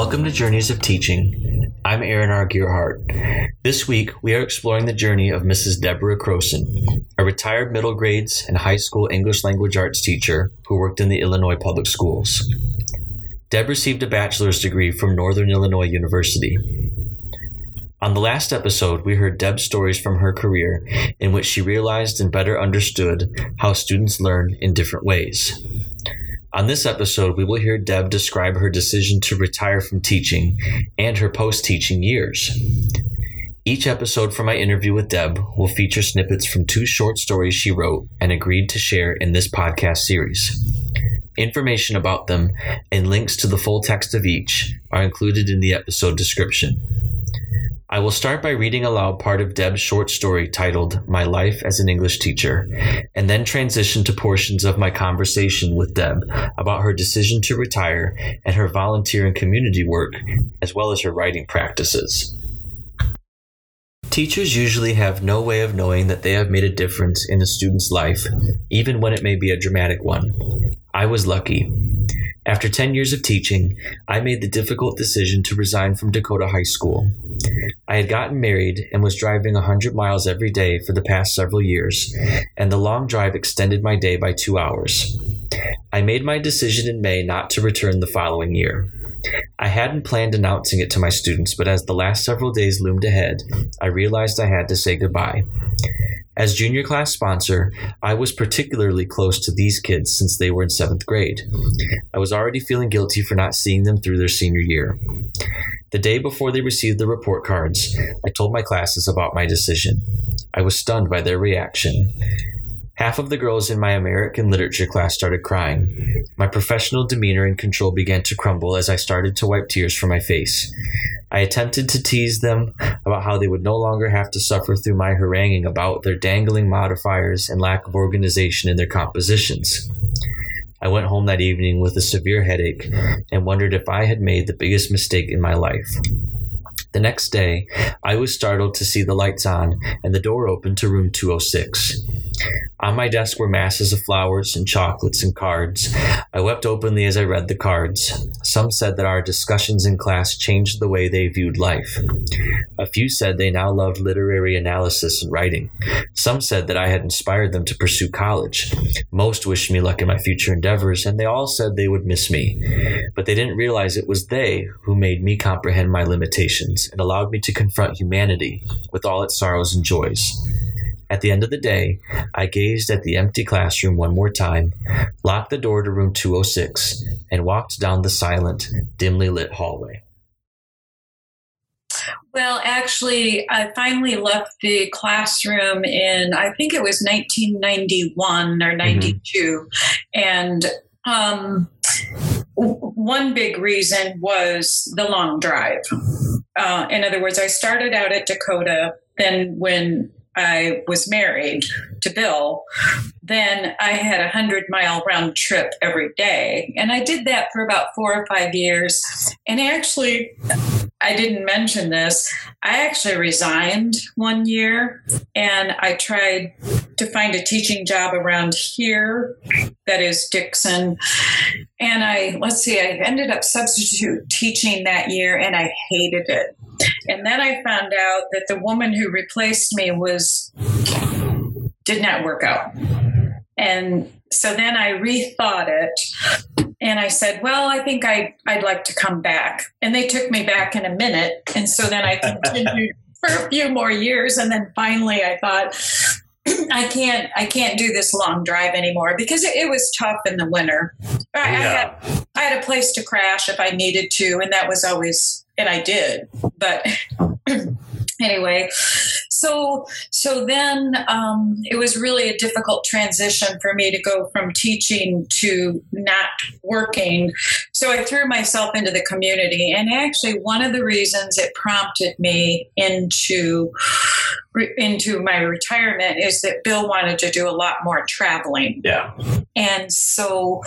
Welcome to Journeys of Teaching. I'm Aaron R. Gearhart. This week, we are exploring the journey of Mrs. Deborah Croson, a retired middle grades and high school English language arts teacher who worked in the Illinois public schools. Deb received a bachelor's degree from Northern Illinois University. On the last episode, we heard Deb's stories from her career in which she realized and better understood how students learn in different ways. On this episode, we will hear Deb describe her decision to retire from teaching and her post-teaching years. Each episode from my interview with Deb will feature snippets from two short stories she wrote and agreed to share in this podcast series. Information about them and links to the full text of each are included in the episode description. I will start by reading aloud part of Deb's short story titled My Life as an English Teacher, and then transition to portions of my conversation with Deb about her decision to retire and her volunteer and community work, as well as her writing practices. Teachers usually have no way of knowing that they have made a difference in a student's life, even when it may be a dramatic one. I was lucky. After 10 years of teaching, I made the difficult decision to resign from Dakota High School. I had gotten married and was driving 100 miles every day for the past several years, and the long drive extended my day by 2 hours. I made my decision in May not to return the following year. I hadn't planned announcing it to my students, but as the last several days loomed ahead, I realized I had to say goodbye. As junior class sponsor, I was particularly close to these kids since they were in 7th grade. I was already feeling guilty for not seeing them through their senior year. The day before they received the report cards, I told my classes about my decision. I was stunned by their reaction. Half of the girls in my American literature class started crying. My professional demeanor and control began to crumble as I started to wipe tears from my face. I attempted to tease them about how they would no longer have to suffer through my haranguing about their dangling modifiers and lack of organization in their compositions. I went home that evening with a severe headache and wondered if I had made the biggest mistake in my life. The next day, I was startled to see the lights on and the door open to room 206. On my desk were masses of flowers and chocolates and cards. I wept openly as I read the cards. Some said that our discussions in class changed the way they viewed life. A few said they now loved literary analysis and writing. Some said that I had inspired them to pursue college. Most wished me luck in my future endeavors, and they all said they would miss me. But they didn't realize it was they who made me comprehend my limitations and allowed me to confront humanity with all its sorrows and joys. At the end of the day, I gazed at the empty classroom one more time, locked the door to room 206, and walked down the silent, dimly lit hallway. Well, actually, I finally left the classroom in, I think it was 1991 or 92, and one big reason was the long drive. In other words, I started out at Dakota, then when I was married to Bill, then I had 100-mile round trip every day. And I did that for about 4 or 5 years. And actually, I didn't mention this, I actually resigned one year and I tried to find a teaching job around here, that is Dixon. And I ended up substitute teaching that year and I hated it. And then I found out that the woman who replaced me did not work out. And so then I rethought it and I said, well, I think I'd like to come back. And they took me back in a minute. And so then I continued for a few more years. And then finally I thought, I can't do this long drive anymore because it was tough in the winter. I had a place to crash if I needed to, and that was always, and I did. But anyway, so then it was really a difficult transition for me to go from teaching to not working. So I threw myself into the community, and actually one of the reasons it prompted me into my retirement is that Bill wanted to do a lot more traveling. Yeah. And so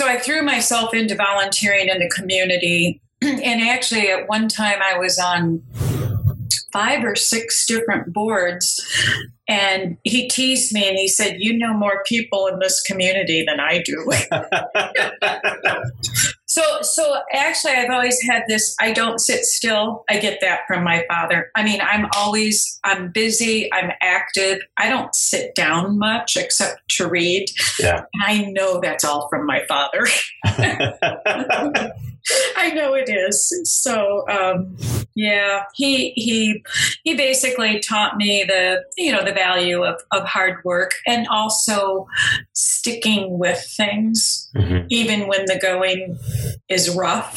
I threw myself into volunteering in the community. And actually at one time I was on 5 or 6 different boards, and he teased me and he said, you know more people in this community than I do. so So actually, I've always had this, I don't sit still. I get that from my father. I mean, I'm busy, I'm active. I don't sit down much except to read. Yeah. And I know that's all from my father. I know it is. So, yeah, he basically taught me the value of hard work and also sticking with things, mm-hmm. even when the going is rough.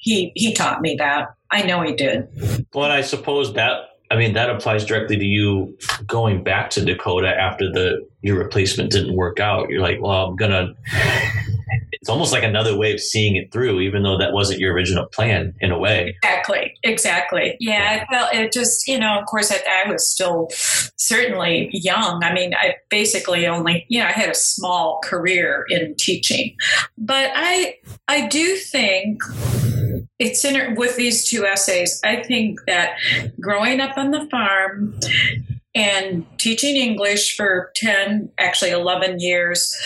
He taught me that. I know he did. Well, and I suppose that applies directly to you going back to Dakota after your replacement didn't work out. You're like, well, I'm gonna. It's almost like another way of seeing it through, even though that wasn't your original plan in a way. Exactly. Yeah. Well, it just, of course, I was still certainly young. I mean, I basically only, I had a small career in teaching, but I do think it's with these two essays. I think that growing up on the farm and teaching English for 11 years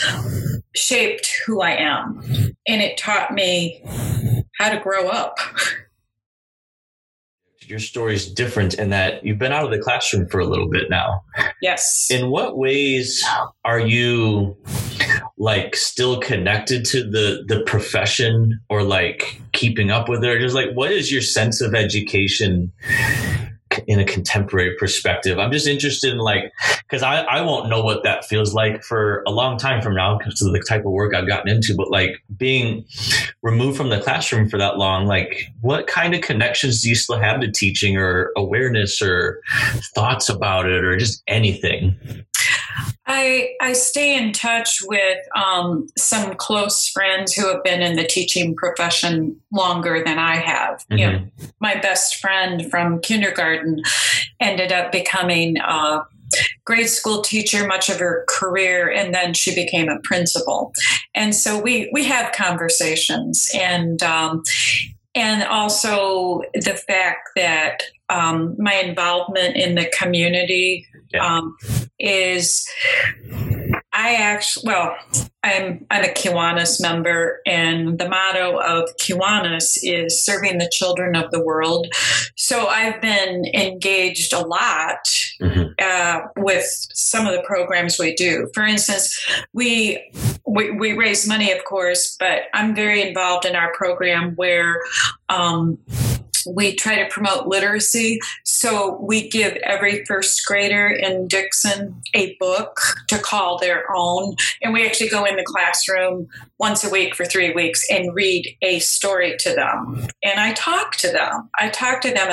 shaped who I am, and it taught me how to grow up. Your story is different in that you've been out of the classroom for a little bit now. Yes. In what ways are you still connected to the profession or keeping up with it? Or just what is your sense of education in a contemporary perspective? I'm just interested in because I won't know what that feels like for a long time from now because of the type of work I've gotten into, but being removed from the classroom for that long, what kind of connections do you still have to teaching or awareness or thoughts about it or just anything? I stay in touch with some close friends who have been in the teaching profession longer than I have. Mm-hmm. My best friend from kindergarten ended up becoming a grade school teacher much of her career, and then she became a principal. And so we have conversations, and also the fact that my involvement in the community. Yeah. I'm a Kiwanis member, and the motto of Kiwanis is serving the children of the world. So I've been engaged a lot mm-hmm. With some of the programs we do. For instance, we raise money, of course, but I'm very involved in our program where we try to promote literacy. So we give every first grader in Dixon a book to call their own. And we actually go in the classroom once a week for 3 weeks and read a story to them. And I talk to them.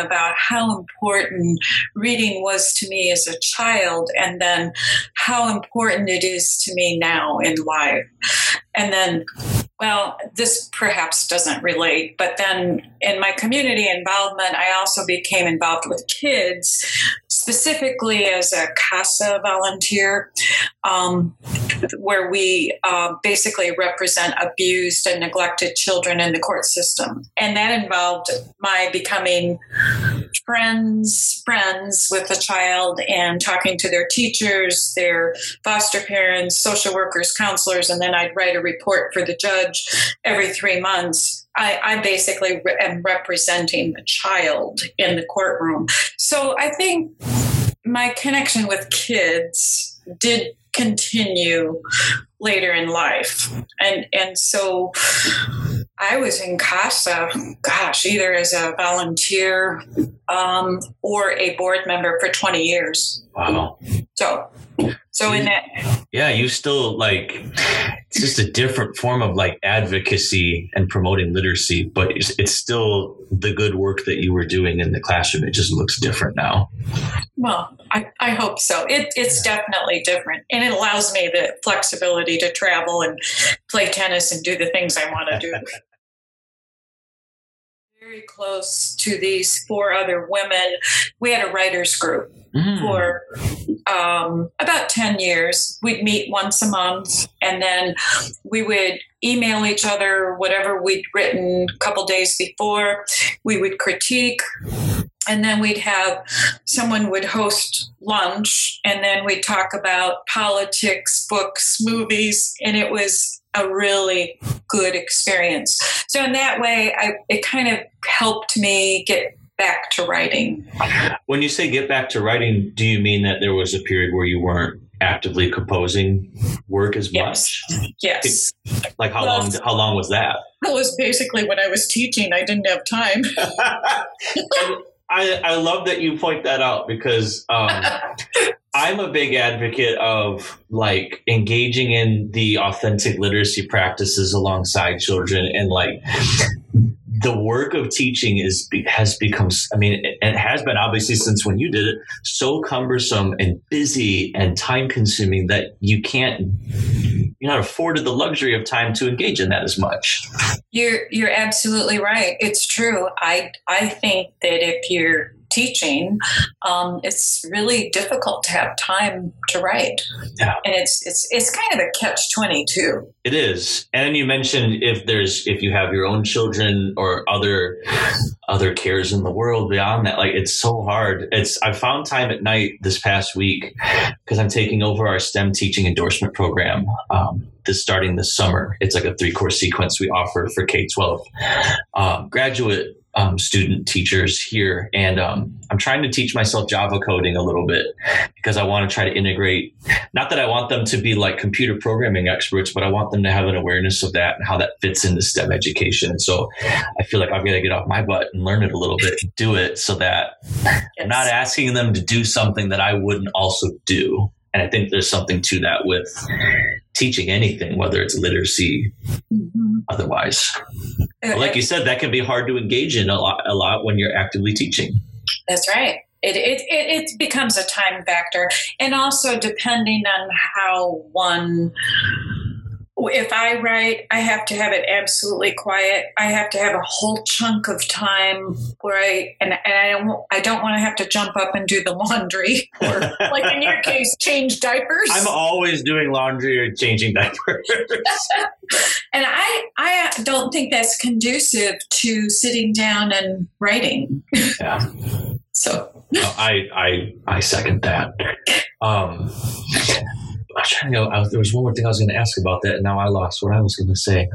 About how important reading was to me as a child, and then how important it is to me now in life. And then, well, this perhaps doesn't relate, but then in my community involvement, I also became involved with kids, specifically as a CASA volunteer, where we basically represent abused and neglected children in the court system. And that involved my becoming friends with the child and talking to their teachers, their foster parents, social workers, counselors, and then I'd write a report for the judge. Every 3 months, I basically am representing the child in the courtroom. So I think my connection with kids did continue later in life. And so I was in CASA, either as a volunteer or a board member for 20 years. Wow. So in that. Yeah, you still it's just a different form of advocacy and promoting literacy, but it's still the good work that you were doing in the classroom. It just looks different now. Well, I hope so. It's definitely different, and it allows me the flexibility to travel and play tennis and do the things I want to do. Very close to these four other women, we had a writers group for about 10 years. We'd meet once a month, and then we would email each other whatever we'd written a couple days before. We would critique, and then we'd have someone would host lunch, and then we'd talk about politics, books, movies, and it was a really good experience. So in that way, it kind of helped me get back to writing. When you say get back to writing, do you mean that there was a period where you weren't actively composing work as much? Yes. Like how long was that? That was basically when I was teaching. I didn't have time. I love that you point that out because I'm a big advocate of like engaging in the authentic literacy practices alongside children, and like the work of teaching has become, I mean, it has been obviously since when you did it, so cumbersome and busy and time consuming that you're not afforded the luxury of time to engage in that as much. You're absolutely right. It's true. I think that if you're teaching, it's really difficult to have time to write. Yeah. And it's kind of a catch-22. It is. And you mentioned if you have your own children or other cares in the world beyond that, like it's so hard. I found time at night this past week because I'm taking over our STEM teaching endorsement program starting this summer. It's like a 3-course sequence we offer for K-12 graduate student teachers here. And I'm trying to teach myself Java coding a little bit because I want to try to integrate, not that I want them to be like computer programming experts, but I want them to have an awareness of that and how that fits into STEM education. And so I feel like I've got to get off my butt and learn it a little bit and do it so that I'm not asking them to do something that I wouldn't also do. And I think there's something to that with teaching anything, whether it's literacy, otherwise. But like you said, that can be hard to engage in a lot when you're actively teaching. That's right. It becomes a time factor. And also depending on how one... If I write, I have to have it absolutely quiet. I have to have a whole chunk of time where I don't want to have to jump up and do the laundry or, like in your case, change diapers. I'm always doing laundry or changing diapers. And I don't think that's conducive to sitting down and writing. Yeah. So no, I second that. I'm trying to go. There was one more thing I was going to ask about that, and now I lost what I was going to say.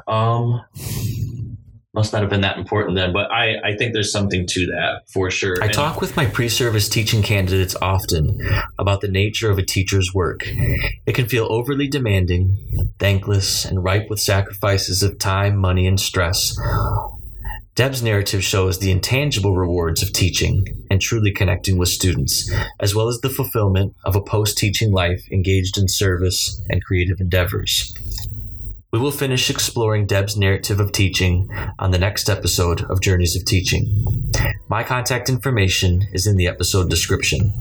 Must not have been that important then, but I think there's something to that for sure. I talk with my pre-service teaching candidates often about the nature of a teacher's work. It can feel overly demanding, thankless, and ripe with sacrifices of time, money, and stress. Deb's narrative shows the intangible rewards of teaching and truly connecting with students, as well as the fulfillment of a post-teaching life engaged in service and creative endeavors. We will finish exploring Deb's narrative of teaching on the next episode of Journeys of Teaching. My contact information is in the episode description.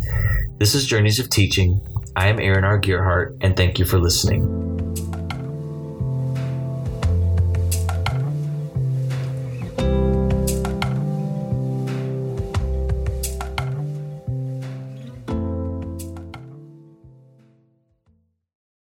This is Journeys of Teaching. I am Aaron R. Gearhart, and thank you for listening.